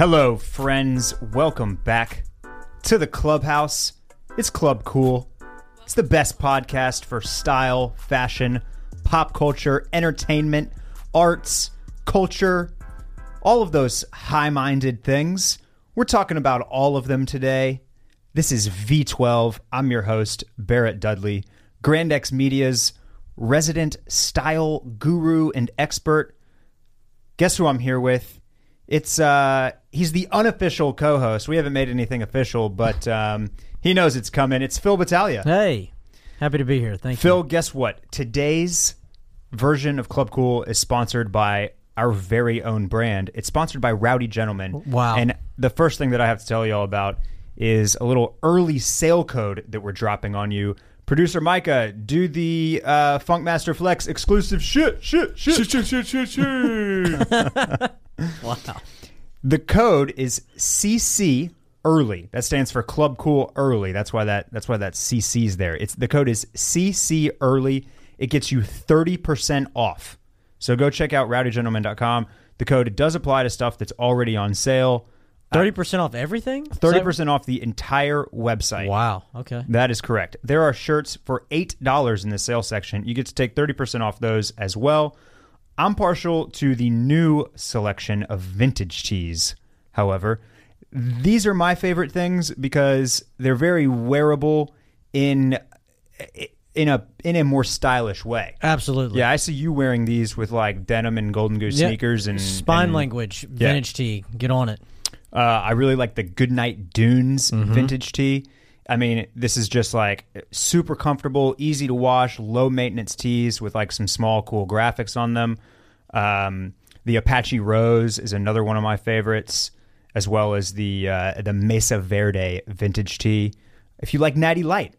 Hello, friends. Welcome back to the clubhouse. It's Club Cool. It's the best podcast for style, fashion, pop culture, entertainment, arts, culture, all of those high-minded things. We're talking about all of them today. This is V12. I'm your host, Barrett Dudley, Grand X Media's resident style guru and expert. Guess who I'm here with? He's the unofficial co-host. We haven't made anything official, but he knows it's coming. It's Phil Battaglia. Hey, happy to be here. Thank you, Phil. Guess what? Today's version of Club Cool is sponsored by our very own brand. It's sponsored by Rowdy Gentlemen. Wow. And the first thing that I have to tell you all about is a little early sale code that we're dropping on you. Producer Micah, do the Funkmaster Flex exclusive shit. Wow. The code is CC early. That stands for Club Cool Early. That's why that CC's there. The code is CC early. It gets you 30% off. So go check out rowdygentlemen.com. The code does apply to stuff that's already on sale. 30% off everything? 30% off the entire website. Wow. Okay. That is correct. There are shirts for $8 in the sale section. You get to take 30% off those as well. I'm partial to the new selection of vintage tees, however. These are my favorite things because they're very wearable in a more stylish way. Absolutely. Yeah, I see you wearing these with like denim and Golden Goose sneakers and Spine language, vintage tee. Get on it. I really like the Goodnight Dunes vintage tee. I mean, this is just like super comfortable, easy to wash, low maintenance tees with like some small cool graphics on them. The Apache Rose is another one of my favorites, as well as the Mesa Verde vintage tee. If you like Natty Light,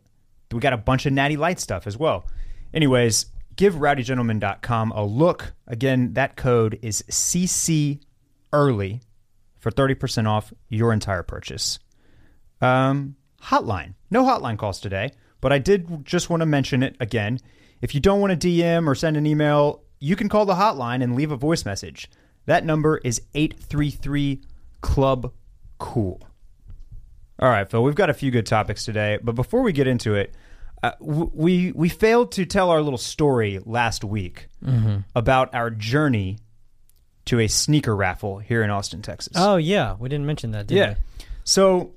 we got a bunch of Natty Light stuff as well. Anyways, give rowdygentlemen.com a look. Again, that code is CC early for 30% off your entire purchase. Hotline. No hotline calls today, but I did just want to mention it again. If you don't want to DM or send an email, you can call the hotline and leave a voice message. That number is 833-CLUB-COOL. All right, Phil, we've got a few good topics today, but before we get into it, we failed to tell our little story last week about our journey to a sneaker raffle here in Austin, Texas. Oh, yeah. We didn't mention that, did we? Yeah. So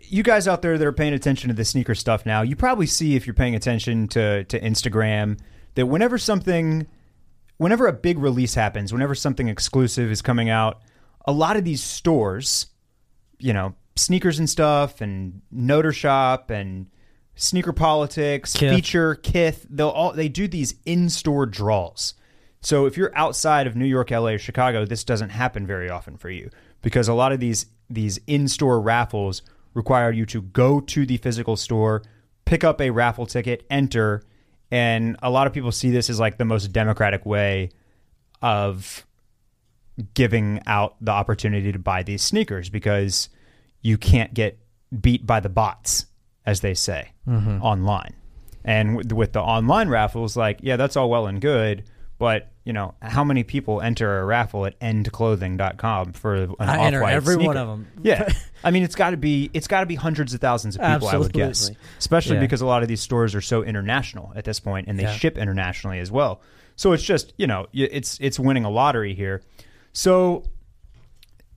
you guys out there that are paying attention to the sneaker stuff now, you probably see, if you're paying attention to Instagram, that whenever a big release happens, whenever something exclusive is coming out, a lot of these stores, you know, Sneakers and Stuff and Noter Shop and Sneaker Politics, Kith, they do these in-store draws. So if you're outside of New York, LA, or Chicago, this doesn't happen very often for you because a lot of these in-store raffles require you to go to the physical store, pick up a raffle ticket, enter, and a lot of people see this as like the most democratic way of giving out the opportunity to buy these sneakers because you can't get beat by the bots, as they say, online. And with the online raffles, like, yeah, that's all well and good, but, you know, how many people enter a raffle at endclothing.com for an off-white sneaker? I enter every one of them. Yeah. I mean, it's got to be hundreds of thousands of people, absolutely. I would guess. Especially because a lot of these stores are so international at this point, and they ship internationally as well. So it's just, you know, it's winning a lottery here. So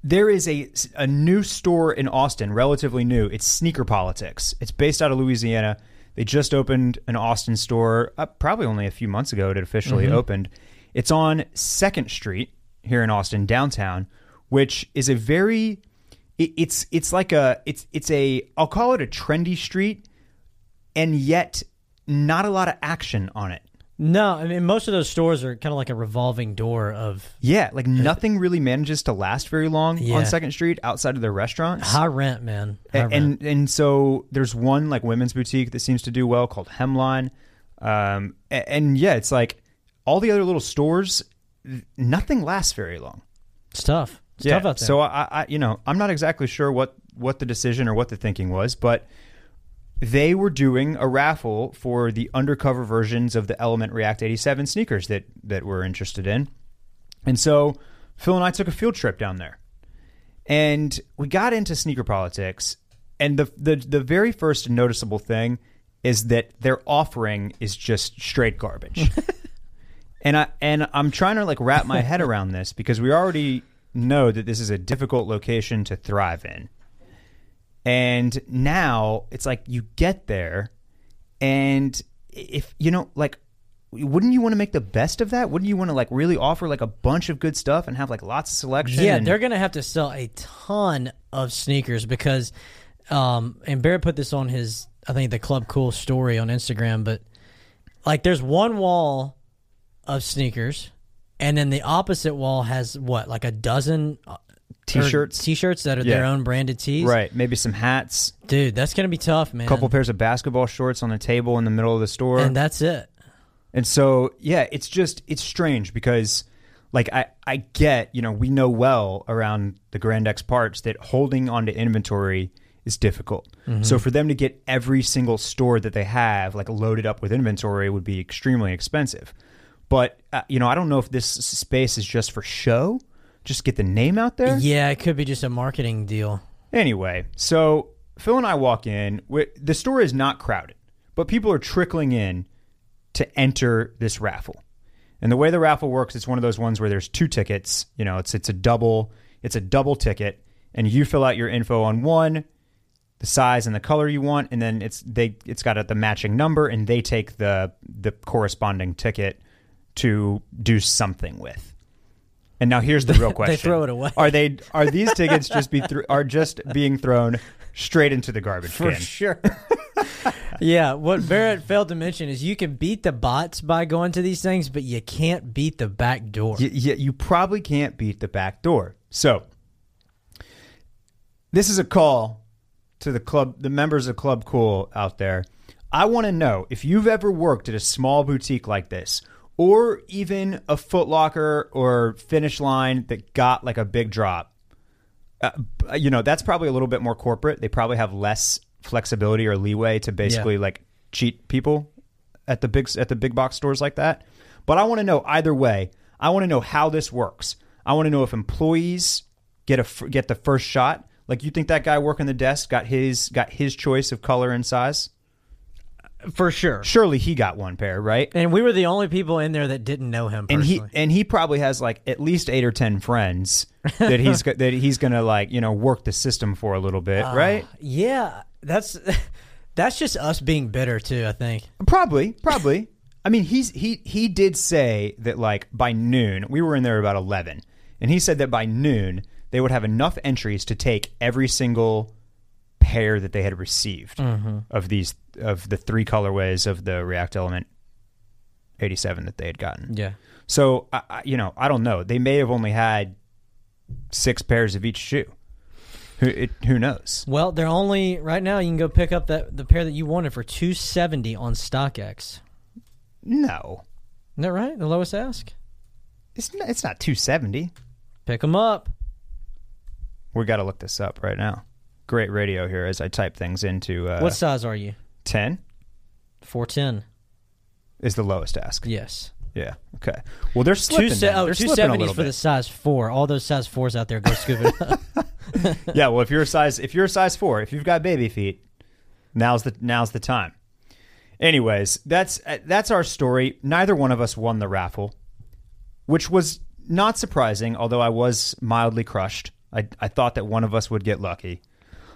there is a new store in Austin, relatively new. It's Sneaker Politics. It's based out of Louisiana. They just opened an Austin store probably only a few months ago. It officially opened. It's on 2nd Street here in Austin, downtown, which is a very I'll call it a trendy street, and yet not a lot of action on it. No, I mean, most of those stores are kind of like a revolving door of... Yeah, like nothing really manages to last very long on 2nd Street outside of their restaurants. High rent, man. And so there's one like women's boutique that seems to do well called Hemline. It's like all the other little stores, nothing lasts very long. It's tough. It's tough out there. So I'm not exactly sure what the decision or what the thinking was, but they were doing a raffle for the undercover versions of the Element React 87 sneakers that we're interested in. And so Phil and I took a field trip down there. And we got into sneaker politics, and the very first noticeable thing is that their offering is just straight garbage. And I'm trying to like wrap my head around this, because we already know that this is a difficult location to thrive in. And now it's like you get there, and if you know, like, wouldn't you want to make the best of that? Wouldn't you want to like really offer like a bunch of good stuff and have like lots of selection? Yeah, they're going to have to sell a ton of sneakers because, and Barrett put this on his, I think, the Club Cool story on Instagram, but like there's one wall of sneakers, and then the opposite wall has what, like a dozen T-shirts that are their own branded tees. Right. Maybe some hats. Dude, that's going to be tough, man. A couple pairs of basketball shorts on a table in the middle of the store. And that's it. And so, yeah, it's just, it's strange because, like, I get, you know, we know well around the Grand X parts that holding onto inventory is difficult. Mm-hmm. So for them to get every single store that they have, like, loaded up with inventory would be extremely expensive. But, you know, I don't know if this space is just for show. Just get the name out there? Yeah, it could be just a marketing deal. Anyway, so Phil and I walk in. The store is not crowded, but people are trickling in to enter this raffle. And the way the raffle works, it's one of those ones where there's two tickets. You know, it's a double ticket, and you fill out your info on one, the size and the color you want, and then it's got the matching number, and they take the corresponding ticket to do something with. And now here's the real question: they throw it away. Are these tickets just being thrown straight into the garbage can? For sure. Yeah. What Barrett failed to mention is you can beat the bots by going to these things, but you can't beat the back door. You probably can't beat the back door. So this is a call to the members of Club Cool out there. I want to know if you've ever worked at a small boutique like this, or even a Foot Locker or Finish Line that got like a big drop. You know, that's probably a little bit more corporate. They probably have less flexibility or leeway to basically like cheat people at the big box stores like that. But I want to know either way. I want to know how this works. I want to know if employees get the first shot. Like, you think that guy working the desk got his choice of color and size? For sure. Surely he got one pair, right? And we were the only people in there that didn't know him personally. And he probably has like at least 8 or 10 friends that he's gonna like, you know, work the system for a little bit, right? Yeah, that's just us being bitter too, I think. Probably. I mean, he did say that like by noon, we were in there about 11, and he said that by noon they would have enough entries to take every single pair that they had received of the three colorways of the React Element 87 that they had gotten. Yeah. So, you know, I don't know. They may have only had 6 pairs of each shoe. Who knows? Well, they're only right now. You can go pick up the pair that you wanted for $270 on StockX. No, isn't that right? The lowest ask. It's not $270. Pick them up. We got to look this up right now. Great radio here as I type things into... what size are you? 10? 410. Is the lowest ask. Yes. Yeah. Okay. Well, they're slipping. They're 270 for the size 4. All those size 4s out there, go scoop it up. Yeah, well, if you're a size 4, if you've got baby feet, now's the time. Anyways, that's our story. Neither one of us won the raffle, which was not surprising, although I was mildly crushed. I thought that one of us would get lucky.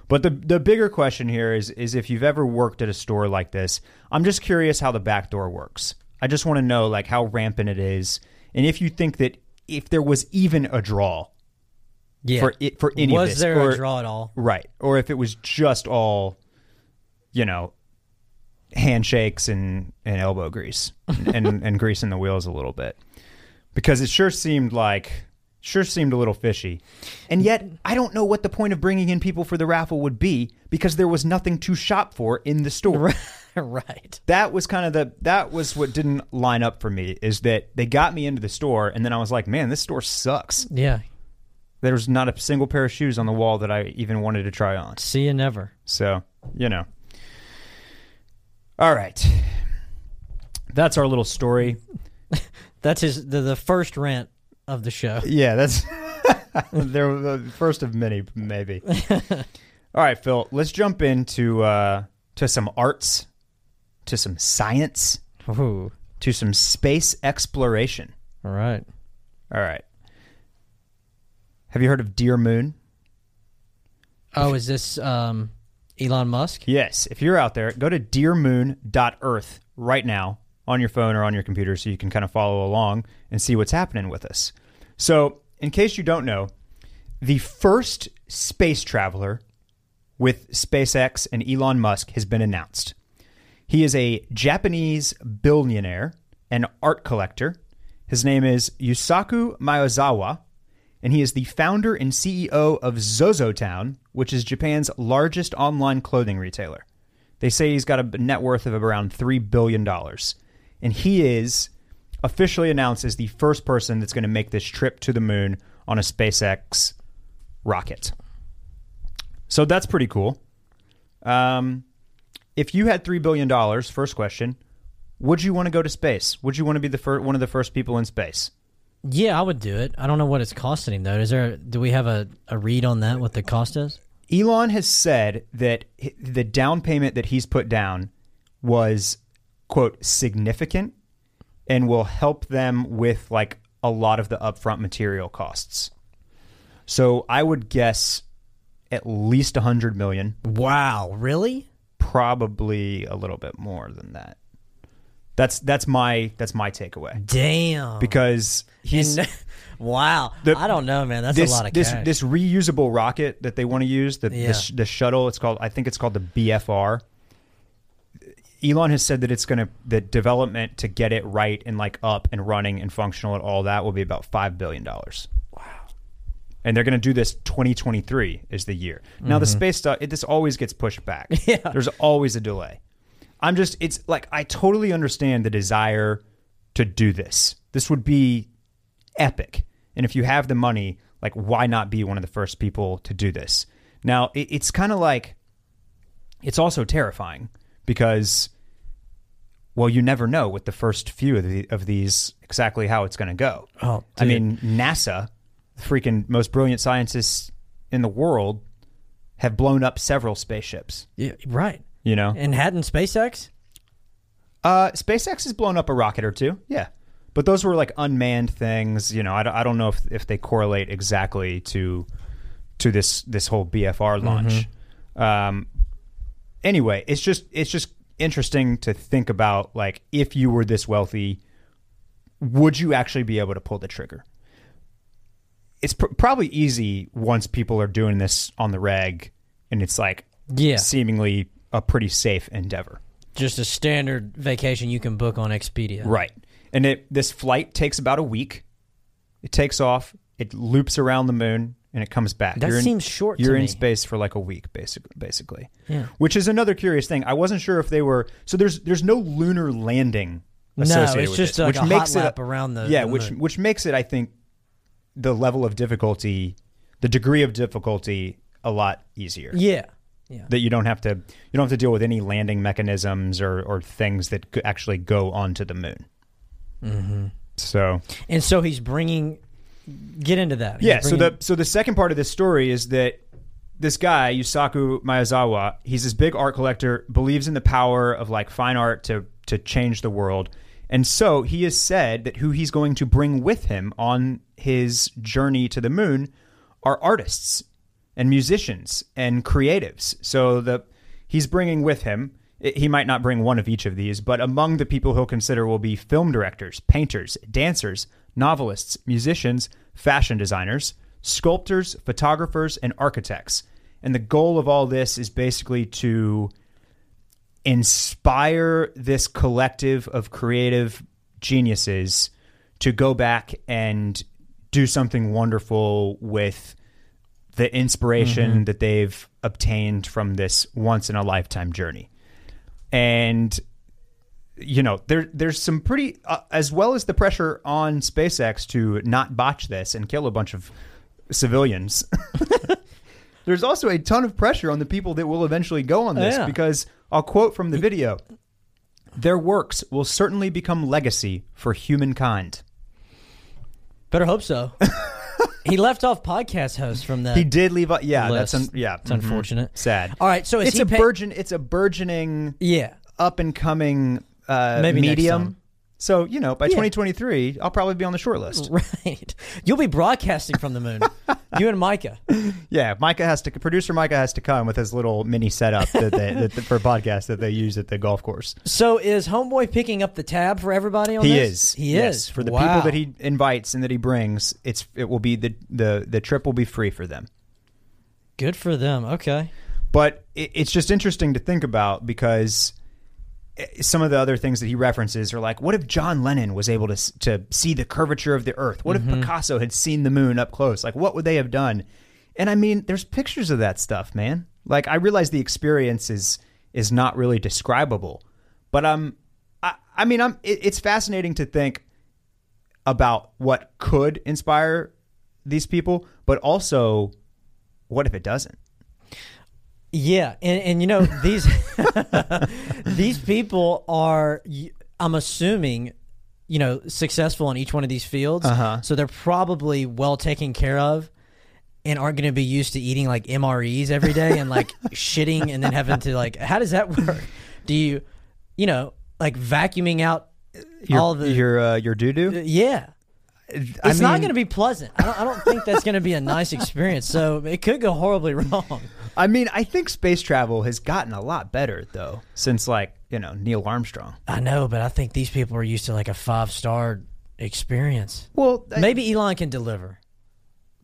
But the bigger question here is if you've ever worked at a store like this, I'm just curious how the back door works. I just want to know like how rampant it is, and if you think that if there was even a draw for any of this. Was there a draw at all? Right. Or if it was just all, you know, handshakes and elbow grease and greasing the wheels a little bit. Because it sure seemed a little fishy. And yet, I don't know what the point of bringing in people for the raffle would be, because there was nothing to shop for in the store. Right. That was what didn't line up for me, is that they got me into the store, and then I was like, man, this store sucks. Yeah. There was not a single pair of shoes on the wall that I even wanted to try on. See you never. So, you know. All right. That's our little story. That's the first rant of the show. Yeah, that's They're the first of many, maybe. All right, Phil, let's jump into to some arts, to some science, ooh, to some space exploration. All right. All right. Have you heard of Dear Moon? Oh, is this Elon Musk? Yes. If you're out there, go to dearmoon.earth right now on your phone or on your computer so you can kind of follow along and see what's happening with us. So, in case you don't know, the first space traveler with SpaceX and Elon Musk has been announced. He is a Japanese billionaire and art collector. His name is Yusaku Maezawa, and he is the founder and CEO of Zozotown, which is Japan's largest online clothing retailer. They say he's got a net worth of around $3 billion. And he is officially announced as the first person that's going to make this trip to the moon on a SpaceX rocket. So that's pretty cool. If you had $3 billion, first question, would you want to go to space? Would you want to be the one of the first people in space? Yeah, I would do it. I don't know what it's costing him, though. Is there? Do we have a read on that, what the cost is? Elon has said that the down payment that he's put down was, quote, significant and will help them with, like, a lot of the upfront material costs. So I would guess at least $100 million. Wow, really? Probably a little bit more than that. That's my takeaway. Damn. Because he's wow. I don't know, man. That's a lot of cash. This reusable rocket that they want to use, the shuttle. It's called. I think it's called the BFR. Elon has said that it's going to the development to get it right and like up and running and functional and all that will be about $5 billion. Wow. And they're going to do this 2023 is the year. Now the space stuff. This always gets pushed back. Yeah. There's always a delay. It's like, I totally understand the desire to do this. This would be epic. And if you have the money, like, why not be one of the first people to do this? Now, it's kind of like, it's also terrifying because, well, you never know with the first few of these exactly how it's going to go. Oh, dude. I mean, NASA, the freaking most brilliant scientists in the world, have blown up several spaceships. Yeah, right. You know, and hadn't SpaceX? SpaceX has blown up a rocket or two, yeah. But those were like unmanned things. You know, I don't know if they correlate exactly to this whole BFR launch. Mm-hmm. Anyway, it's just interesting to think about. Like, if you were this wealthy, would you actually be able to pull the trigger? It's probably easy once people are doing this on the reg, and it's like, yeah, seemingly a pretty safe endeavor. Just a standard vacation you can book on Expedia. Right. And this flight takes about a week. It takes off, it loops around the moon, and it comes back. That seems short to me. You're in space for like a week, basically. Yeah. Which is another curious thing. I wasn't sure if they were... So there's no lunar landing associated with this. No, it's just like a hot lap around the moon. Yeah, which makes it, I think, the level of difficulty, the degree of difficulty, a lot easier. Yeah. Yeah. That you don't have to deal with any landing mechanisms or things that actually go onto the moon. Mm-hmm. So he's bringing. Get into that. He's So the second part of this story is that this guy Yusaku Maezawa, he's this big art collector, believes in the power of like fine art to change the world, and so he has said that who he's going to bring with him on his journey to the moon are artists and musicians and creatives. So he's bringing with him, he might not bring one of each of these, but among the people he'll consider will be film directors, painters, dancers, novelists, musicians, fashion designers, sculptors, photographers, and architects. And the goal of all this is basically to inspire this collective of creative geniuses to go back and do something wonderful with the inspiration that they've obtained from this once-in-a-lifetime journey. And, you know, there's some pretty... as well as the pressure on SpaceX to not botch this and kill a bunch of civilians, there's also a ton of pressure on the people that will eventually go on this because, I'll quote from the video, their works will certainly become legacy for humankind. Better hope so. He left off podcast host from that. He did leave off. Yeah, list. It's unfortunate. Sad. All right, so it's a burgeoning up and coming medium. So, you know, by 2023, I'll probably be on the short list. Right. You'll be broadcasting from the moon. You and Micah. Yeah, producer Micah has to come with his little mini setup for podcasts that they use at the golf course. So is Homeboy picking up the tab for everybody on this? He is. Yes. For the people that he invites and that he brings, the trip will be free for them. Good for them. Okay. But it's just interesting to think about because some of the other things that he references are like, what if John Lennon was able to see the curvature of the earth? What if Picasso had seen the moon up close? Like, what would they have done? And I mean, there's pictures of that stuff, man. Like, I realize the experience is not really describable, but it's fascinating to think about what could inspire these people, but also what if it doesn't? Yeah, and you know, these these people are, I'm assuming, you know, successful in each one of these fields, so they're probably well taken care of and aren't going to be used to eating like MREs every day and like shitting and then having to like, how does that work? Do you know, like vacuuming out your doo-doo? Yeah. It's not going to be pleasant. I don't think that's going to be a nice experience. So it could go horribly wrong. I mean, I think space travel has gotten a lot better though since like, you know, Neil Armstrong. I know, but I think these people are used to like a 5-star experience. Well, maybe Elon can deliver.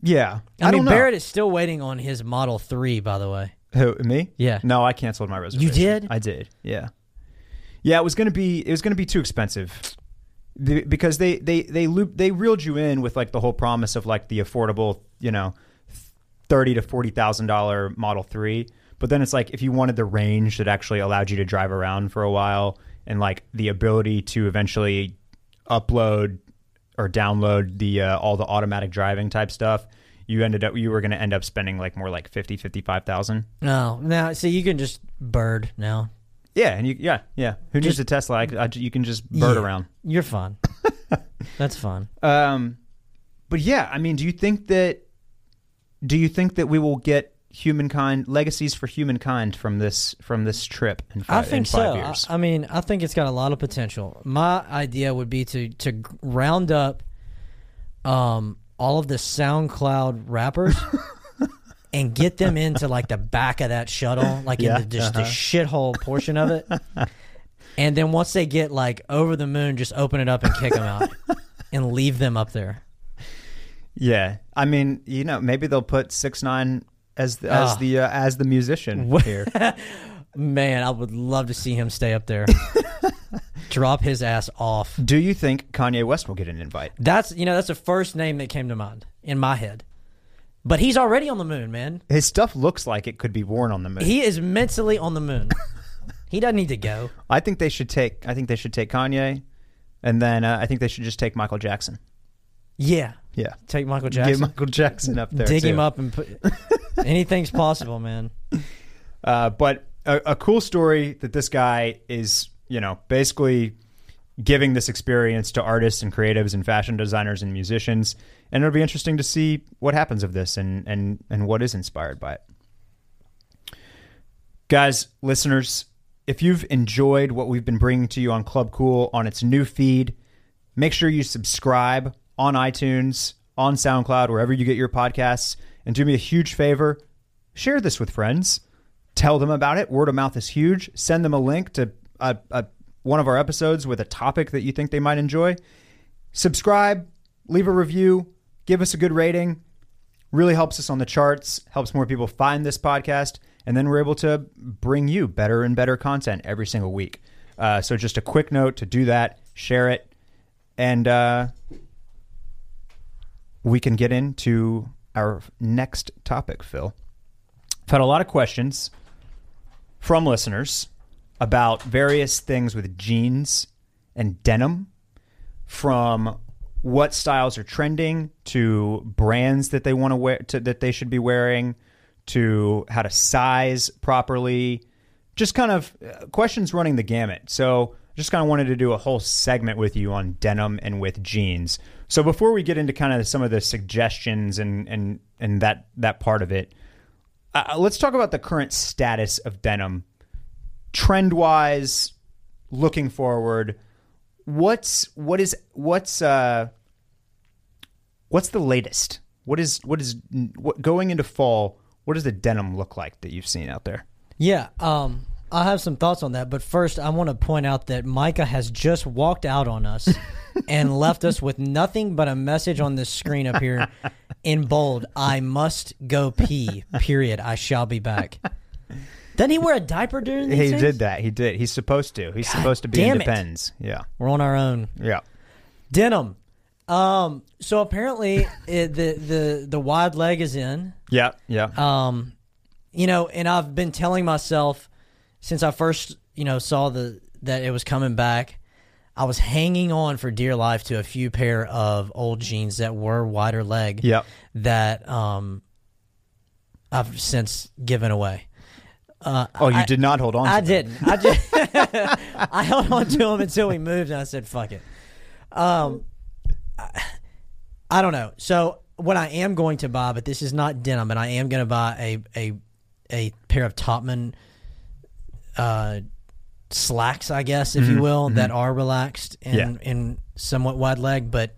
Yeah, I mean, Barrett is still waiting on his Model 3, by the way. Who, me? Yeah. No, I canceled my reservation. You did? I did. Yeah. Yeah, it was going to be too expensive. Because they reeled you in with like the whole promise of like the affordable, you know, $30,000 to $40,000 Model 3. But then it's like if you wanted the range that actually allowed you to drive around for a while and like the ability to eventually upload or download the all the automatic driving type stuff, you were going to end up spending like more like $55,000. No, see, you can just bird now. Yeah, and yeah. Who needs a Tesla? You can just bird around. You're fine. That's fine. But yeah, I mean, do you think that we will get humankind legacies for humankind from this trip? In five years? I mean, I think it's got a lot of potential. My idea would be to round up all of the SoundCloud rappers. And get them into like the back of that shuttle, like in the shithole portion of it. And then once they get like over the moon, just open it up and kick them out and leave them up there. Yeah. I mean, you know, maybe they'll put 6ix9ine as the musician here. Man, I would love to see him stay up there. Drop his ass off. Do you think Kanye West will get an invite? That's the first name that came to mind in my head. But he's already on the moon, man. His stuff looks like it could be worn on the moon. He is mentally on the moon. He doesn't need to go. I think they should take Kanye, and then I think they should just take Michael Jackson. Yeah. Take Michael Jackson. Get Michael Jackson up there. Dig him up and put. Anything's possible, man. But a cool story that this guy is, you know, basically giving this experience to artists and creatives and fashion designers and musicians. And it'll be interesting to see what happens of this and what is inspired by it. Guys, listeners, if you've enjoyed what we've been bringing to you on Club Cool on its new feed, make sure you subscribe on iTunes, on SoundCloud, wherever you get your podcasts. And do me a huge favor, share this with friends. Tell them about it. Word of mouth is huge. Send them a link to one of our episodes with a topic that you think they might enjoy. Subscribe, leave a review, give us a good rating. Really helps us on the charts, helps more people find this podcast, and then we're able to bring you better and better content every single week. So just a quick note to do that, share it, and we can get into our next topic, Phil. I've had a lot of questions from listeners about various things with jeans and denim, from what styles are trending to brands that they want to wear, that they should be wearing, to how to size properly, just kind of questions running the gamut. So just kind of wanted to do a whole segment with you on denim and with jeans. So before we get into kind of some of the suggestions and that part of it, let's talk about the current status of denim. Trend-wise, looking forward, what's the latest? What is going into fall? What does the denim look like that you've seen out there? Yeah, I have some thoughts on that, but first I want to point out that Micah has just walked out on us and left us with nothing but a message on this screen up here in bold. I must go pee, period. I shall be back. Didn't he wear a diaper during these things? Did that. He did. He's supposed to. He's supposed to be in the pens. Yeah. We're on our own. Yeah. Denim. So apparently the wide leg is in. Yeah. Yeah. You know, and I've been telling myself since I first, saw that it was coming back, I was hanging on for dear life to a few pair of old jeans that were wider leg. Yeah. That I've since given away. You did not hold on to them. I didn't. I held on to them until we moved, and I said, fuck it. I don't know. So what I am going to buy, but this is not denim, and I am going to buy a pair of Topman slacks, I guess, if you will, that are relaxed and somewhat wide leg, but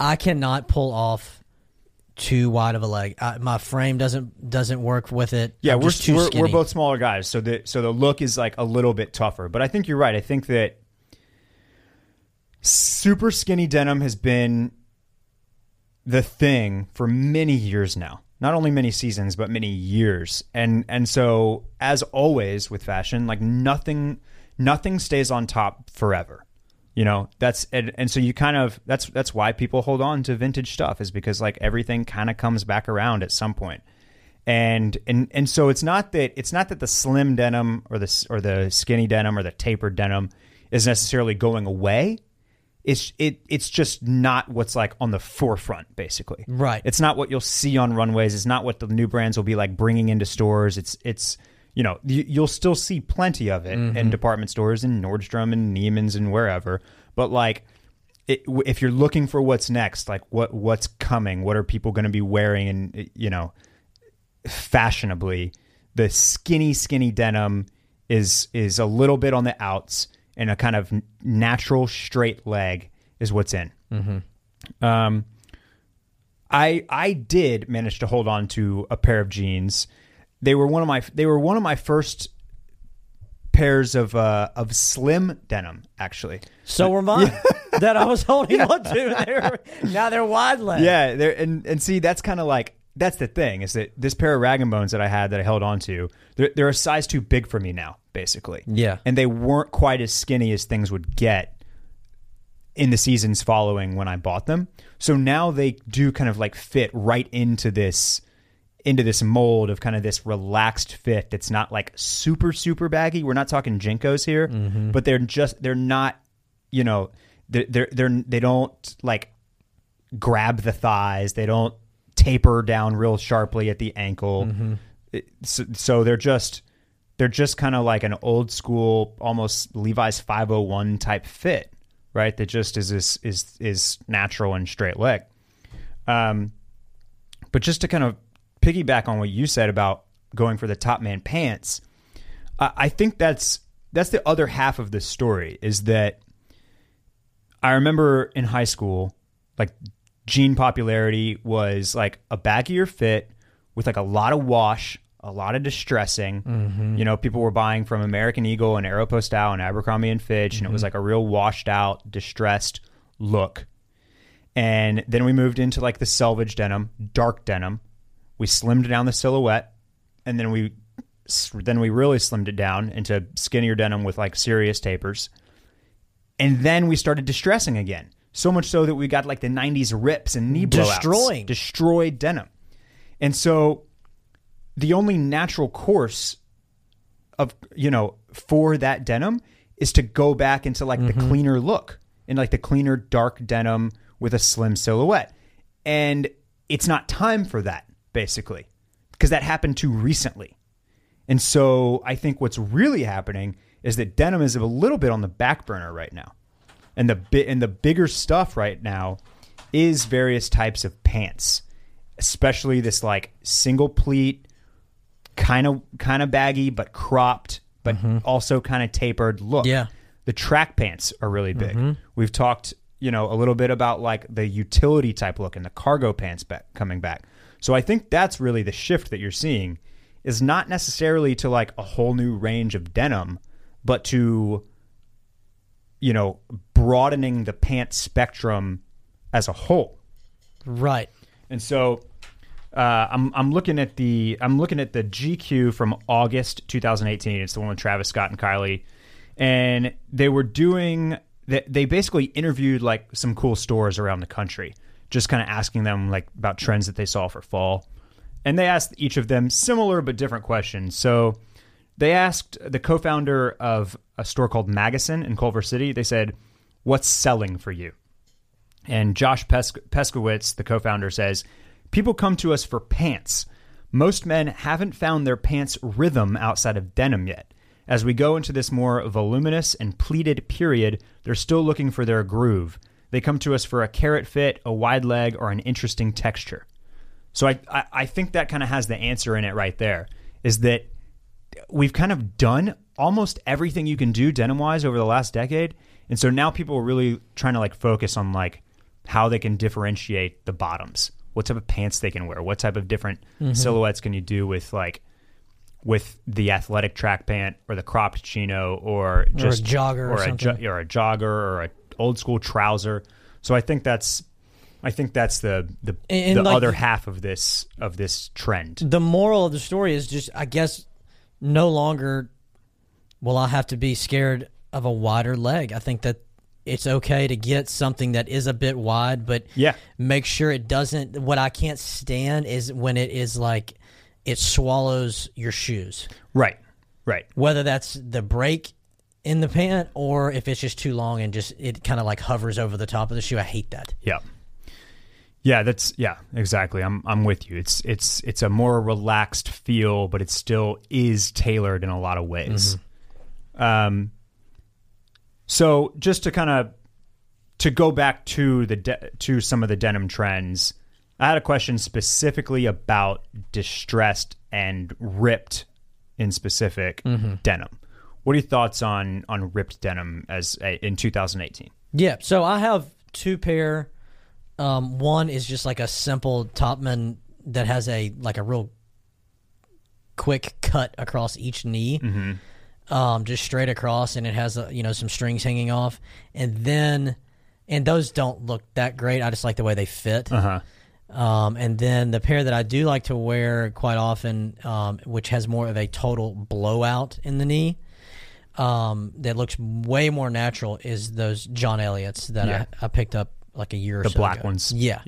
I cannot pull off too wide of a leg. My frame doesn't work with it. Yeah, we're both smaller guys, so the look is like a little bit tougher. But I think you're right. I think that super skinny denim has been the thing for many years now. Not only many seasons, but many years. And so as always with fashion, like nothing stays on top forever. That's why people hold on to vintage stuff, is because like everything kind of comes back around at some point. And so it's not that the slim denim or the skinny denim or the tapered denim is necessarily going away. It's just not what's like on the forefront, basically. Right. It's not what you'll see on runways. It's not what the new brands will be like bringing into stores. You'll still see plenty of it in department stores and Nordstrom and Neiman's and wherever. But like, if you're looking for what's next, like what's coming, what are people going to be wearing, and fashionably, the skinny denim is a little bit on the outs, and a kind of natural straight leg is what's in. Mm-hmm. I did manage to hold on to a pair of jeans. They were one of my first pairs of slim denim, actually. So were mine that I was holding on to. Now they're wide leg. Yeah, and see, that's kind of like, that's the thing, is that this pair of Rag & Bones that I had that I held on to, they're a size too big for me now, basically. Yeah, and they weren't quite as skinny as things would get in the seasons following when I bought them. So now they do kind of like fit right into this mold of kind of this relaxed fit that's not like super baggy. We're not talking JNCOs here, but they don't like grab the thighs. They don't taper down real sharply at the ankle. Mm-hmm. So they're just kind of like an old school, almost Levi's 501 type fit, right? That just is natural and straight leg. But just to kind of piggyback on what you said about going for the Topman pants, I think that's the other half of the story, is that I remember in high school, like jean popularity was like a baggier fit with like a lot of wash, a lot of distressing. Mm-hmm. People were buying from American Eagle and Aeropostale and Abercrombie and Fitch, and it was like a real washed out, distressed look. And then we moved into like the selvage denim, dark denim. We slimmed down the silhouette, and then we really slimmed it down into skinnier denim with like serious tapers. And then we started distressing again, so much so that we got like the 90s rips and knee blowouts. Destroyed denim. And so the only natural course of, for that denim is to go back into like the cleaner look, and like the cleaner dark denim with a slim silhouette. And it's not time for that, basically, because that happened too recently. And so I think what's really happening is that denim is a little bit on the back burner right now. And the bigger stuff right now is various types of pants, especially this like single pleat, kind of baggy, but cropped, but also kind of tapered look. Yeah. The track pants are really big. We've talked, you know, a little bit about like the utility type look and the cargo pants coming back. So I think that's really the shift that you're seeing is not necessarily to like a whole new range of denim, but to, you know, broadening the pants spectrum as a whole. Right. And so I'm looking at the GQ from August 2018. It's the one with Travis Scott and Kylie. And they were doing they basically interviewed like some cool stores around the country, just kind of asking them like about trends that they saw for fall. And they asked each of them similar but different questions. So they asked the co-founder of a store called Magasin in Culver City. They said, "What's selling for you?" And Josh Peskowitz, the co-founder, says, "People come to us for pants. Most men haven't found their pants rhythm outside of denim yet. As we go into this more voluminous and pleated period, they're still looking for their groove. They come to us for a carrot fit, a wide leg, or an interesting texture." So I think that kind of has the answer in it right there, is that we've kind of done almost everything you can do denim-wise over the last decade. And so now people are really trying to like focus on like how they can differentiate the bottoms, what type of pants they can wear, what type of different silhouettes can you do with like with the athletic track pant or the cropped chino or just or a jogger or a jogger or an old school trouser. So I think that's the like, other half of this trend. The moral of the story is just, I guess, no longer will I have to be scared of a wider leg. I think that it's okay to get something that is a bit wide, but make sure it doesn't. What I can't stand is when it is like it swallows your shoes. Right. Whether that's the break in the pant or if it's just too long and just it kind of like hovers over the top of the shoe. I hate that. Yeah. That's exactly. I'm with you. It's a more relaxed feel, but it still is tailored in a lot of ways. So just to kind of to go back to to some of the denim trends, I had a question specifically about distressed and ripped in specific denim. What are your thoughts on ripped denim as in 2018? Yeah, so I have two pair. One is just like a simple Topman that has a real quick cut across each knee. Just straight across, and it has some strings hanging off, and those don't look that great. I just like the way they fit. And then the pair that I do like to wear quite often, which has more of a total blowout in the knee, that looks way more natural, is those John Elliott's that I picked up like a year or so ago. The black ones. Yeah.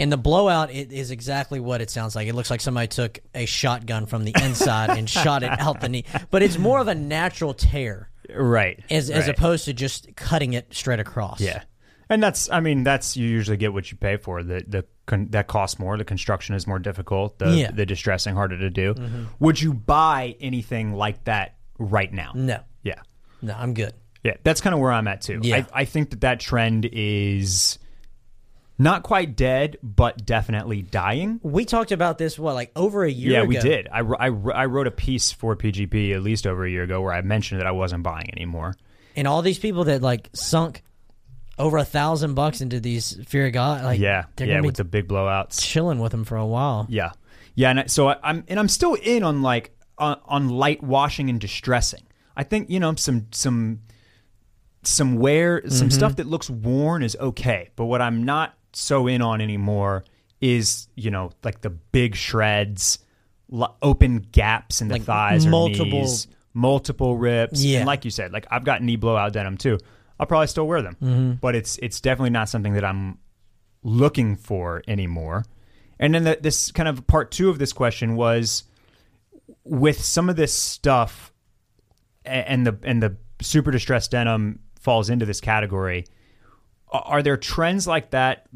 And the blowout, it is exactly what it sounds like. It looks like somebody took a shotgun from the inside and shot it out the knee. But it's more of a natural tear. Right. As opposed to just cutting it straight across. Yeah. And that's you usually get what you pay for. That costs more. The construction is more difficult. The distressing harder to do. Would you buy anything like that right now? No. Yeah. No, I'm good. Yeah, that's kind of where I'm at too. Yeah. I think that trend is not quite dead, but definitely dying. We talked about this, over a year ago? Yeah, we did. I wrote a piece for PGP at least over a year ago where I mentioned that I wasn't buying anymore. And all these people that sunk over $1,000 into these Fear of God, with the big blowouts, chilling with them for a while. Yeah, and so I'm still in on on light washing and distressing. I think some wear, some stuff that looks worn is okay, but what I'm not so in on anymore is the big shreds, open gaps in the thighs or knees, multiple rips. Yeah. And like you said, I've got knee blowout denim too. I'll probably still wear them, but it's definitely not something that I'm looking for anymore. And then this kind of part two of this question was with some of this stuff and the super distressed denim falls into this category. Are there trends like that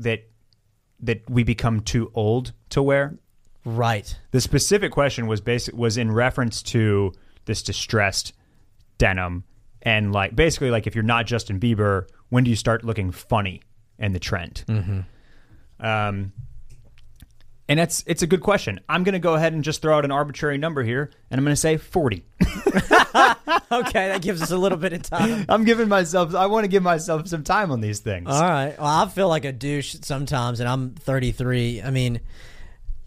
we become too old to wear? Right. The specific question was in reference to this distressed denim, and like basically like if you're not Justin Bieber, when do you start looking funny in the trend? Mm-hmm. And it's a good question. I'm going to go ahead and just throw out an arbitrary number here, and I'm going to say 40. Okay, that gives us a little bit of time. I want to give myself some time on these things. All right. Well, I feel like a douche sometimes, and I'm 33. I mean,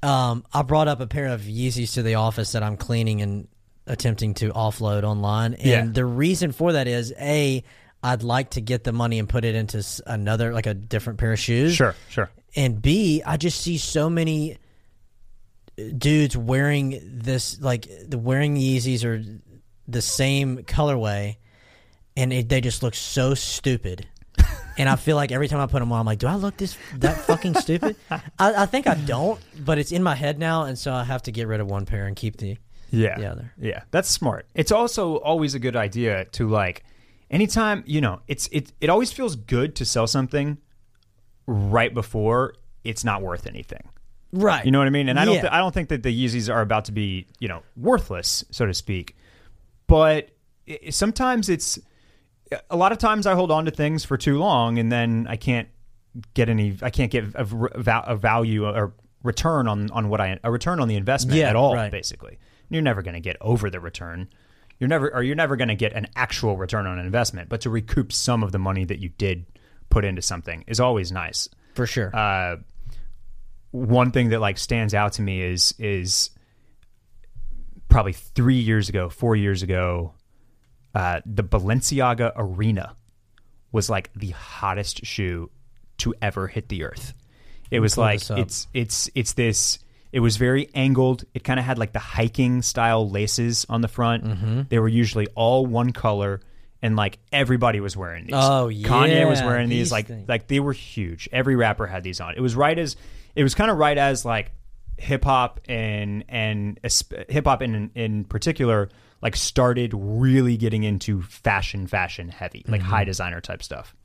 I brought up a pair of Yeezys to the office that I'm cleaning and attempting to offload online. And the reason for that is, A, I'd like to get the money and put it into another, like a different pair of shoes. Sure, sure. And B, I just see so many dudes wearing this, like wearing Yeezys or the same colorway, and they just look so stupid. And I feel like every time I put them on, I'm like, do I look that fucking stupid? I think I don't, but it's in my head now, and so I have to get rid of one pair and keep the other. Yeah, that's smart. It's also always a good idea to like, anytime, you know, it always feels good to sell something right before it's not worth anything, right? You know what I mean? And I don't think that the Yeezys are about to be, you know, worthless, so to speak. But sometimes it's a lot of times I hold on to things for too long, and then I can't get a value or return on what I a return on the investment at all. Right. Basically, you're never going to get over the return. You're never going to get an actual return on an investment. But to recoup some of the money that you did put into something is always nice, for sure. One thing that like stands out to me is probably 4 years ago, the Balenciaga Arena was like the hottest shoe to ever hit the earth. It was like it was very angled. It kind of had like the hiking style laces on the front. Mm-hmm. They were usually all one color. And like everybody was wearing these. Oh yeah, Kanye was wearing these. Like they were huge. Every rapper had these on. It was kind of right as like hip hop and hip hop in particular like started really getting into fashion heavy, like high designer type stuff.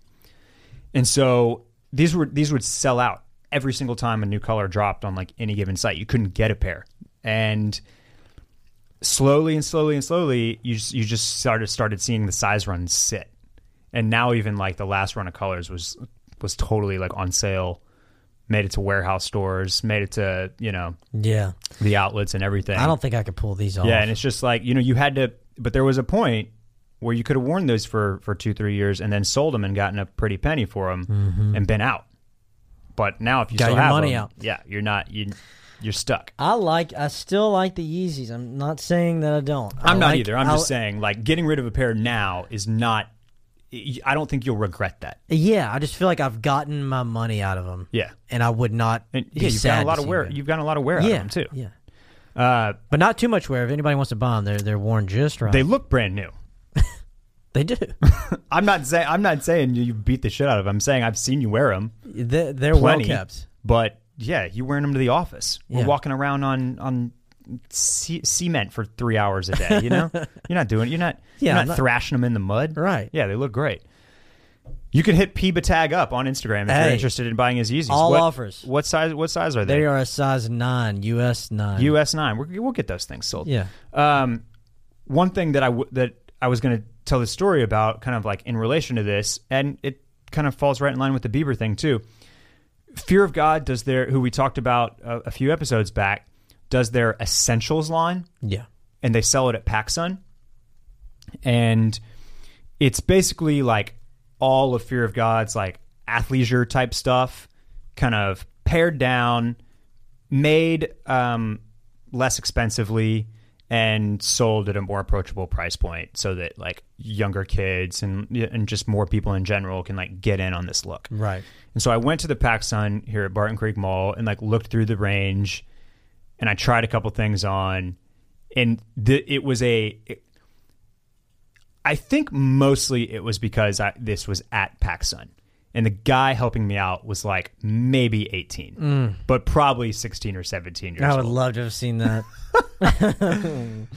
And so these would sell out every single time a new color dropped on like any given site. You couldn't get a pair. And Slowly, you just started seeing the size run sit, and now even like the last run of colors was totally like on sale, made it to warehouse stores, made it to the outlets and everything. I don't think I could pull these off. Yeah, and it's just like you had to, but there was a point where you could have worn those for 2-3 years and then sold them and gotten a pretty penny for them and been out. But now if you still have money out, you're stuck. I still like the Yeezys. I'm not saying that I don't. I'm not either. I'm just saying, like, getting rid of a pair now is not. I don't think you'll regret that. Yeah, I just feel like I've gotten my money out of them. Yeah, and I would not. You've gotten a lot of wear out of them too. Yeah, but not too much wear. If anybody wants to buy them, they're worn just right. They look brand new. They do. I'm not saying you beat the shit out of them. I'm saying I've seen you wear them. They're well kept, but. Yeah, you're wearing them to the office. We're walking around on cement for 3 hours a day. You know, you're not thrashing them in the mud, right? Yeah, they look great. You can hit P Batag up on Instagram if you're interested in buying his Yeezys. Offers. What size are they? They are a size 9, US 9. US 9. We'll get those things sold. Yeah. One thing that I was going to tell the story about, kind of like in relation to this, and it kind of falls right in line with the Bieber thing too. Fear of God who we talked about a few episodes back, does their essentials line. Yeah. And they sell it at PacSun. And it's basically like all of Fear of God's like athleisure type stuff, kind of pared down, made less expensively, and sold at a more approachable price point so that like younger kids and just more people in general can like get in on this look. Right. And so I went to the PacSun here at Barton Creek Mall and like looked through the range, and I tried a couple things on, and I think mostly it was because this was at PacSun, and the guy helping me out was like maybe 18, but probably 16 or 17 years old. I would love to have seen that.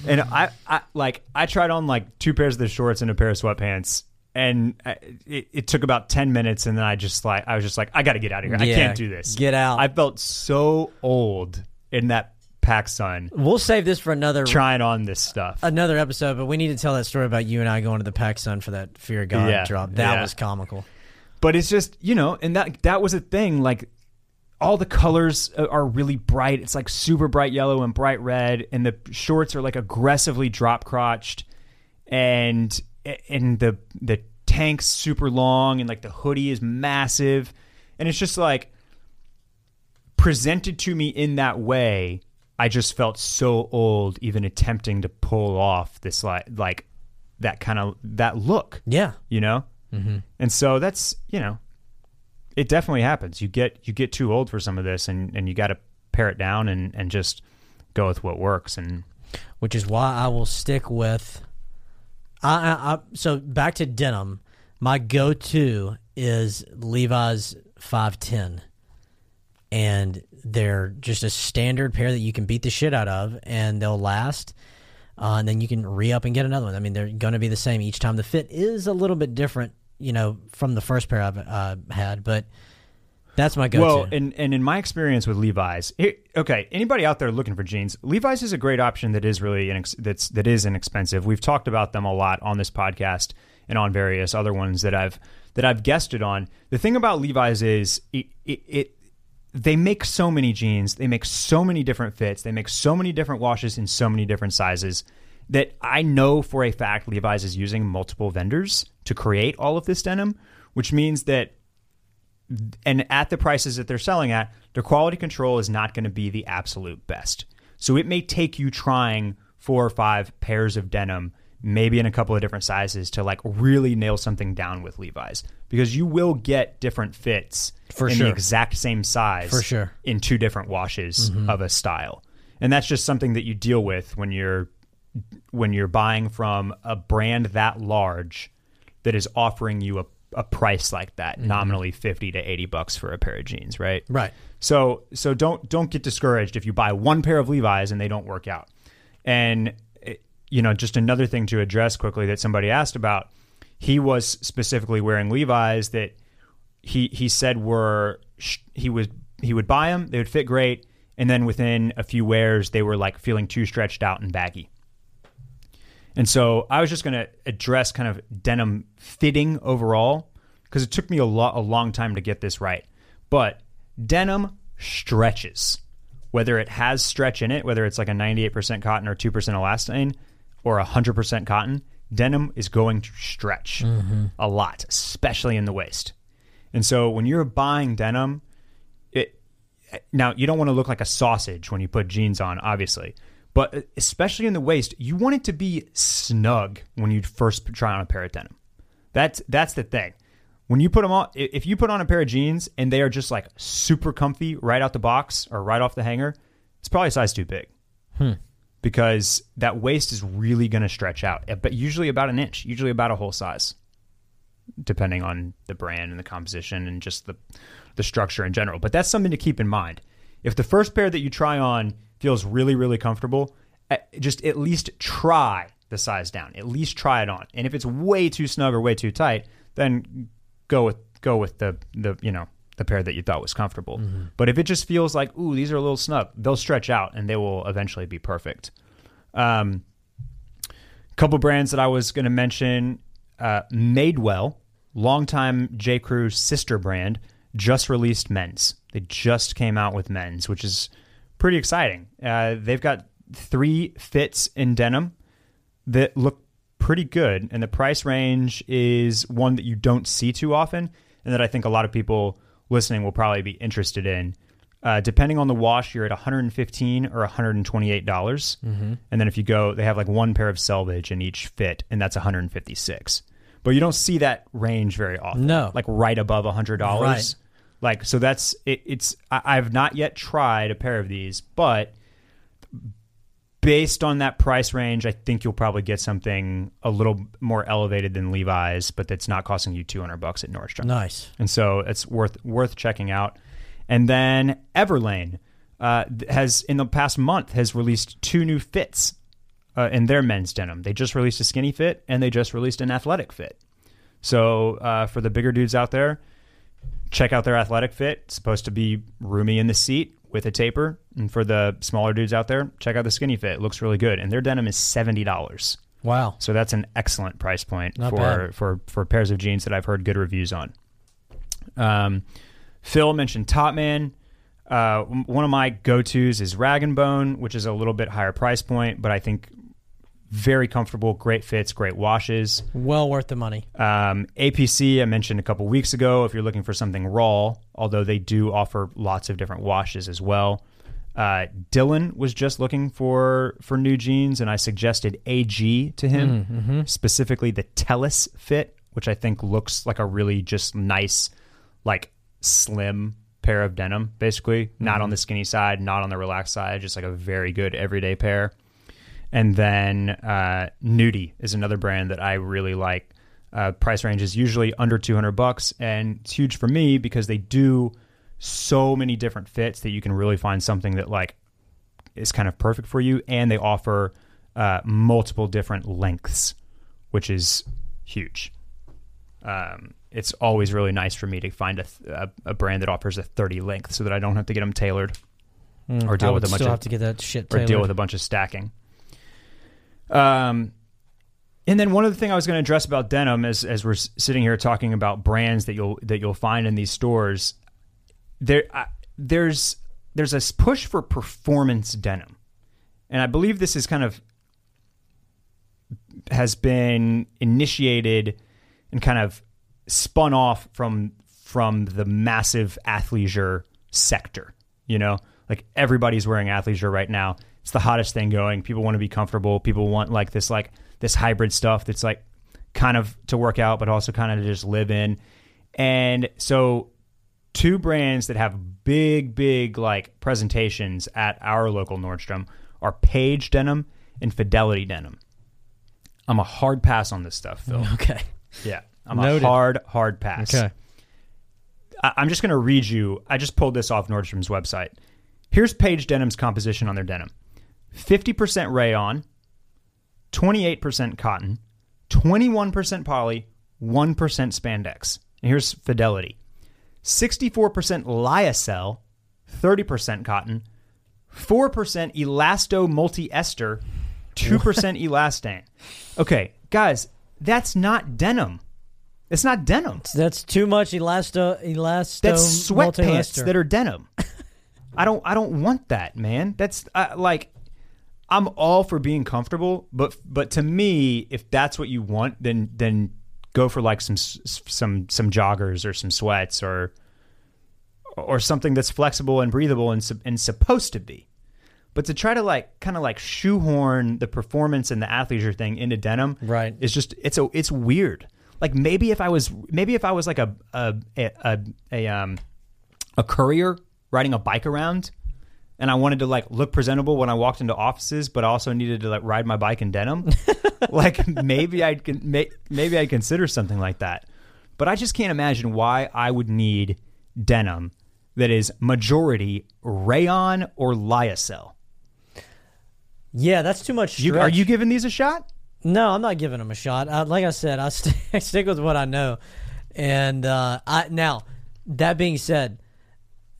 And I tried on like 2 pairs of the shorts and a pair of sweatpants, and it took about 10 minutes, and then I was just like, I got to get out of here. I can't do this. Get out. I felt so old in that PacSun. We'll save this for another... Trying on this stuff. Another episode, but we need to tell that story about you and I going to the PacSun for that Fear of God drop. That was comical. But it's just, you know, and that was a thing, like... All the colors are really bright. It's like super bright yellow and bright red. And the shorts are like aggressively drop crotched. And the tank's super long. And like the hoodie is massive. And it's just like presented to me in that way. I just felt so old even attempting to pull off this like that kind of that look. Yeah. You know? Mm-hmm. And so that's, you know. It definitely happens. You get too old for some of this, and you got to pare it down and just go with what works. And which is why I will stick with. So back to denim. My go-to is Levi's 510, and they're just a standard pair that you can beat the shit out of, and they'll last. And then you can re-up and get another one. I mean, they're going to be the same each time. The fit is a little bit different. You know, from the first pair I've had, but that's my go-to. Well, and in my experience with Levi's, anybody out there looking for jeans, Levi's is a great option that is really that is inexpensive. We've talked about them a lot on this podcast and on various other ones that I've guested on. The thing about Levi's is they make so many jeans, they make so many different fits, they make so many different washes in so many different sizes. That I know for a fact Levi's is using multiple vendors to create all of this denim, which means that, and at the prices that they're selling at, their quality control is not going to be the absolute best. So it may take you trying 4 or 5 pairs of denim, maybe in a couple of different sizes, to like really nail something down with Levi's, because you will get different fits for in the exact same size for sure in 2 different washes of a style. And that's just something that you deal with when you're buying from a brand that large that is offering you a price like that, nominally $50 to $80 for a pair of jeans, right? Right. So don't get discouraged if you buy 1 pair of Levi's and they don't work out. And you know, just another thing to address quickly that somebody asked about, he was specifically wearing Levi's that he said he would buy them, they would fit great, and then within a few wears they were like feeling too stretched out and baggy. And so I was just going to address kind of denim fitting overall, because it took me a long time to get this right. But denim stretches, whether it has stretch in it, whether it's like a 98% cotton or 2% elastane or 100% cotton, denim is going to stretch a lot, especially in the waist. And so when you're buying denim, now you don't want to look like a sausage when you put jeans on, obviously. But especially in the waist, you want it to be snug when you first try on a pair of denim. That's the thing. When you put them on, if you put on a pair of jeans and they are just like super comfy right out the box or right off the hanger, it's probably a size too big because that waist is really going to stretch out, but usually about an inch, usually about a whole size, depending on the brand and the composition and just the structure in general. But that's something to keep in mind. If the first pair that you try on feels really, really comfortable, just at least try the size down. At least try it on. And if it's way too snug or way too tight, then go with the you know, the pair that you thought was comfortable. Mm-hmm. But if it just feels like, ooh, these are a little snug, they'll stretch out and they will eventually be perfect. Couple brands that I was going to mention, Madewell, longtime J.Crew sister brand, just released men's. They just came out with men's, which is pretty exciting. They've got 3 fits in denim that look pretty good, and the price range is one that you don't see too often and that I think a lot of people listening will probably be interested in. Depending on the wash, you're at $115 or $128. And then if you go, they have like 1 pair of selvage in each fit, and that's $156. But you don't see that range very often. No. Like right above $100. Right. Like, so that's it. It's I've not yet tried a pair of these, but based on that price range, I think you'll probably get something a little more elevated than Levi's, but that's not costing you $200 at Nordstrom. Nice. And so it's worth checking out. And then Everlane has in the past month has released 2 new fits in their men's denim. They just released a skinny fit and they just released an athletic fit. So for the bigger dudes out there, check out their athletic fit. It's supposed to be roomy in the seat, with a taper. And for the smaller dudes out there, check out the skinny fit. It looks really good. And their denim is $70. Wow. So that's an excellent price point for pairs of jeans that I've heard good reviews on. Phil mentioned Topman. One of my go-tos is Rag & Bone, which is a little bit higher price point, but I think very comfortable, great fits, great washes. Well worth the money. APC, I mentioned a couple weeks ago, if you're looking for something raw, although they do offer lots of different washes as well. Dylan was just looking for new jeans, and I suggested AG to him, specifically the Tellus fit, which I think looks like a really just nice, like slim pair of denim, basically. Not on the skinny side, not on the relaxed side, just like a very good everyday pair. And then Nudie is another brand that I really like. Price range is usually under $200, and it's huge for me because they do so many different fits that you can really find something that like is kind of perfect for you, and they offer multiple different lengths, which is huge. It's always really nice for me to find a brand that offers a 30 length so that I don't have to get them tailored or deal with a bunch or deal with a bunch of stacking. And then one other thing I was going to address about denim as we're sitting here talking about brands that you'll find in these stores, there's a push for performance denim. And I believe this is kind of has been initiated and kind of spun off from the massive athleisure sector, you know? Like everybody's wearing athleisure right now. It's the hottest thing going. People want to be comfortable. People want like this hybrid stuff that's like kind of to work out, but also kind of to just live in. And so two brands that have big like presentations at our local Nordstrom are Paige Denim and Fidelity Denim. I'm a hard pass on this stuff, Phil. Okay. Yeah. I'm noted. A hard pass. Okay. I'm just going to read you. I just pulled this off Nordstrom's website. Here's Paige Denim's composition on their denim. 50% rayon, 28% cotton, 21% poly, 1% spandex. And here's Fidelity. 64% lyocell, 30% cotton, 4% elasto multi-ester, 2% elastan. Okay, guys, that's not denim. It's not denim. That's too much elasto. That's sweatpants that are denim. I don't want that, man. That's like, I'm all for being comfortable, but to me, if that's what you want, then go for like some joggers or some sweats or something that's flexible and breathable and supposed to be. But to try to like kind of like shoehorn the performance and the athleisure thing into denim, right? Is just it's weird. Like maybe if I was like a courier riding a bike around, and I wanted to like look presentable when I walked into offices, but also needed to like ride my bike in denim. Like maybe I'd consider something like that, but I just can't imagine why I would need denim that is majority rayon or lyocell. Yeah, that's too much. Are you giving these a shot? No, I'm not giving them a shot. Like I said, I stick with what I know, and now that being said.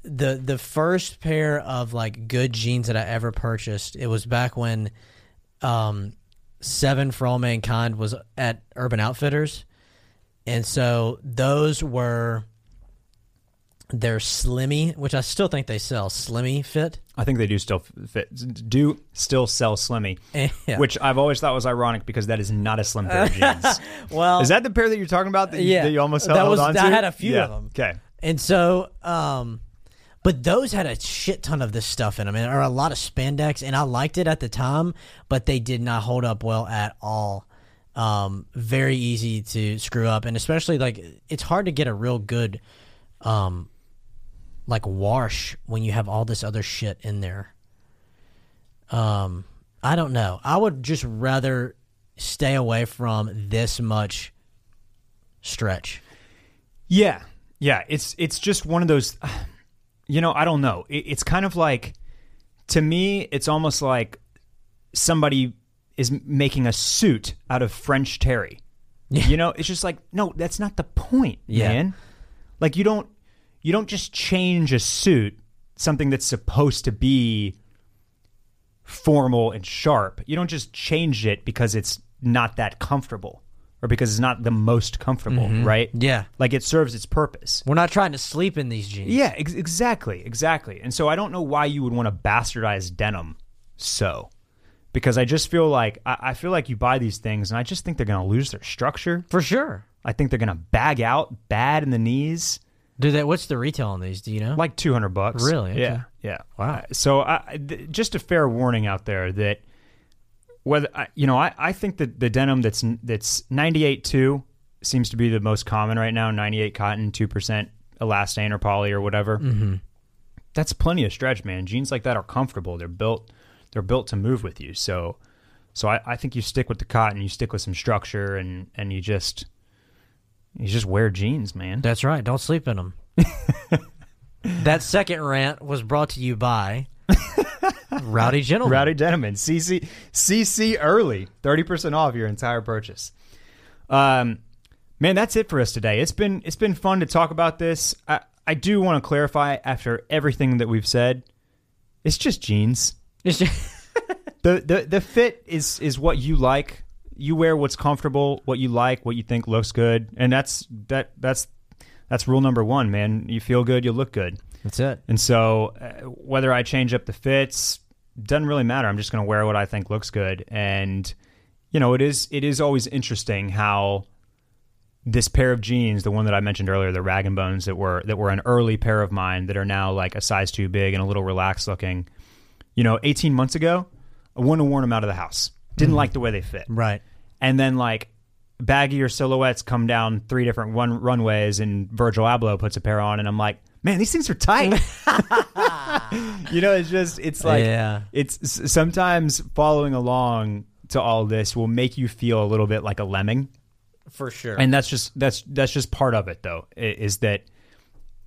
The first pair of like good jeans that I ever purchased, it was back when Seven for All Mankind was at Urban Outfitters, and so those were their Slimmy, which I still think they sell Slimmy fit. I think they do still sell Slimmy, yeah. Which I've always thought was ironic because that is not a slim pair of jeans. Well, is that the pair that you're talking about that you almost held on to? I had a few of them. Okay, and so. But those had a shit ton of this stuff in them, or a lot of spandex, and I liked it at the time, but they did not hold up well at all. Very easy to screw up, and especially like it's hard to get a real good, like wash when you have all this other shit in there. I don't know. I would just rather stay away from this much stretch. Yeah. It's just one of those. You know, I don't know. It's kind of like, to me, it's almost like somebody is making a suit out of French Terry. Yeah. You know, it's just like, no, that's not the point, man. Like you don't just change a suit something that's supposed to be formal and sharp. You don't just change it because it's not that comfortable or because it's not the most comfortable, right? Yeah. Like, it serves its purpose. We're not trying to sleep in these jeans. Yeah, exactly. And so I don't know why you would want to bastardize denim so. Because I just feel like, I feel like you buy these things and I just think they're going to lose their structure. For sure. I think they're going to bag out bad in the knees. Do that? What's the retail on these? Do you know? Like $200. Really? Okay. Yeah. Wow. So just a fair warning out there that whether I think that the denim that's 98.2 seems to be the most common right now. 98 cotton, 2% elastane or poly or whatever. Mm-hmm. That's plenty of stretch, man. Jeans like that are comfortable. They're built to move with you. So I think you stick with the cotton. You stick with some structure, and you just wear jeans, man. That's right. Don't sleep in them. That second rant was brought to you by Rowdy Gentlemen. Rowdy Gentlemen. CC early. 30% off your entire purchase. Man, that's it for us today. It's been fun to talk about this. I do want to clarify after everything that we've said, it's just jeans. It's just the fit is what you like. You wear what's comfortable, what you like, what you think looks good, and that's rule number one, man. You feel good, you look good. That's it. And so, whether I change up the fits doesn't really matter. I'm just going to wear what I think looks good, and it is always interesting how this pair of jeans, the one that I mentioned earlier, the Rag & Bones that were an early pair of mine that are now like a size too big and a little relaxed looking. 18 months ago, I wouldn't have worn them out of the house. Didn't like the way they fit. Right. And then, like, baggier silhouettes come down three different runways, and Virgil Abloh puts a pair on, and I'm like, man, these things are tight. It's sometimes following along to all this will make you feel a little bit like a lemming. For sure. And that's just part of it, though, is that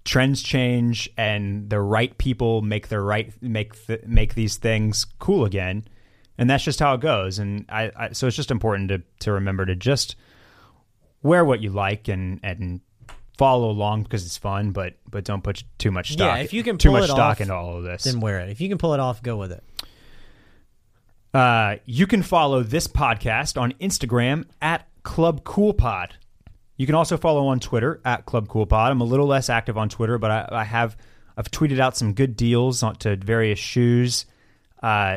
trends change, and the right people make these things cool again. And that's just how it goes. And so it's just important to remember to just wear what you like and follow along because it's fun, but don't put too much stock. Yeah, if you can pull it off into all of this, then wear it. If you can pull it off, go with it. You can follow this podcast on Instagram at Club Cool Pod. You can also follow on Twitter at Club Cool Pod. I'm a little less active on Twitter, but I've tweeted out some good deals to various shoes.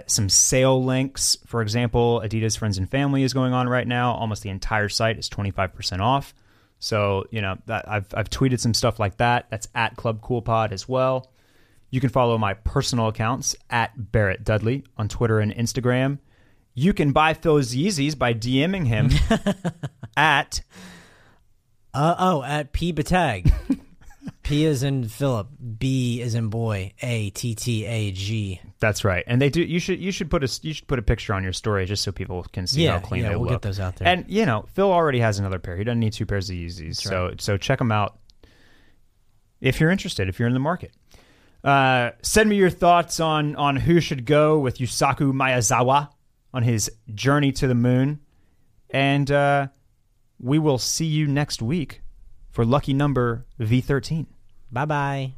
Some sale links. For example, Adidas Friends and Family is going on right now. Almost the entire site is 25% off. So, I've tweeted some stuff like that. That's at Club Cool Pod as well. You can follow my personal accounts at Barrett Dudley on Twitter and Instagram. You can buy Phil's Yeezys by DMing him at... at P. Battag. P is in Philip, B is in boy, A-T-T-A-G. That's right, and they do. You should put a picture on your story just so people can see how clean they look. Yeah, we'll get those out there. And Phil already has another pair. He doesn't need two pairs of Yeezys. That's so right. So check them out if you're interested. If you're in the market, send me your thoughts on who should go with Yusaku Maezawa on his journey to the moon, and we will see you next week for lucky number V13. Bye-bye.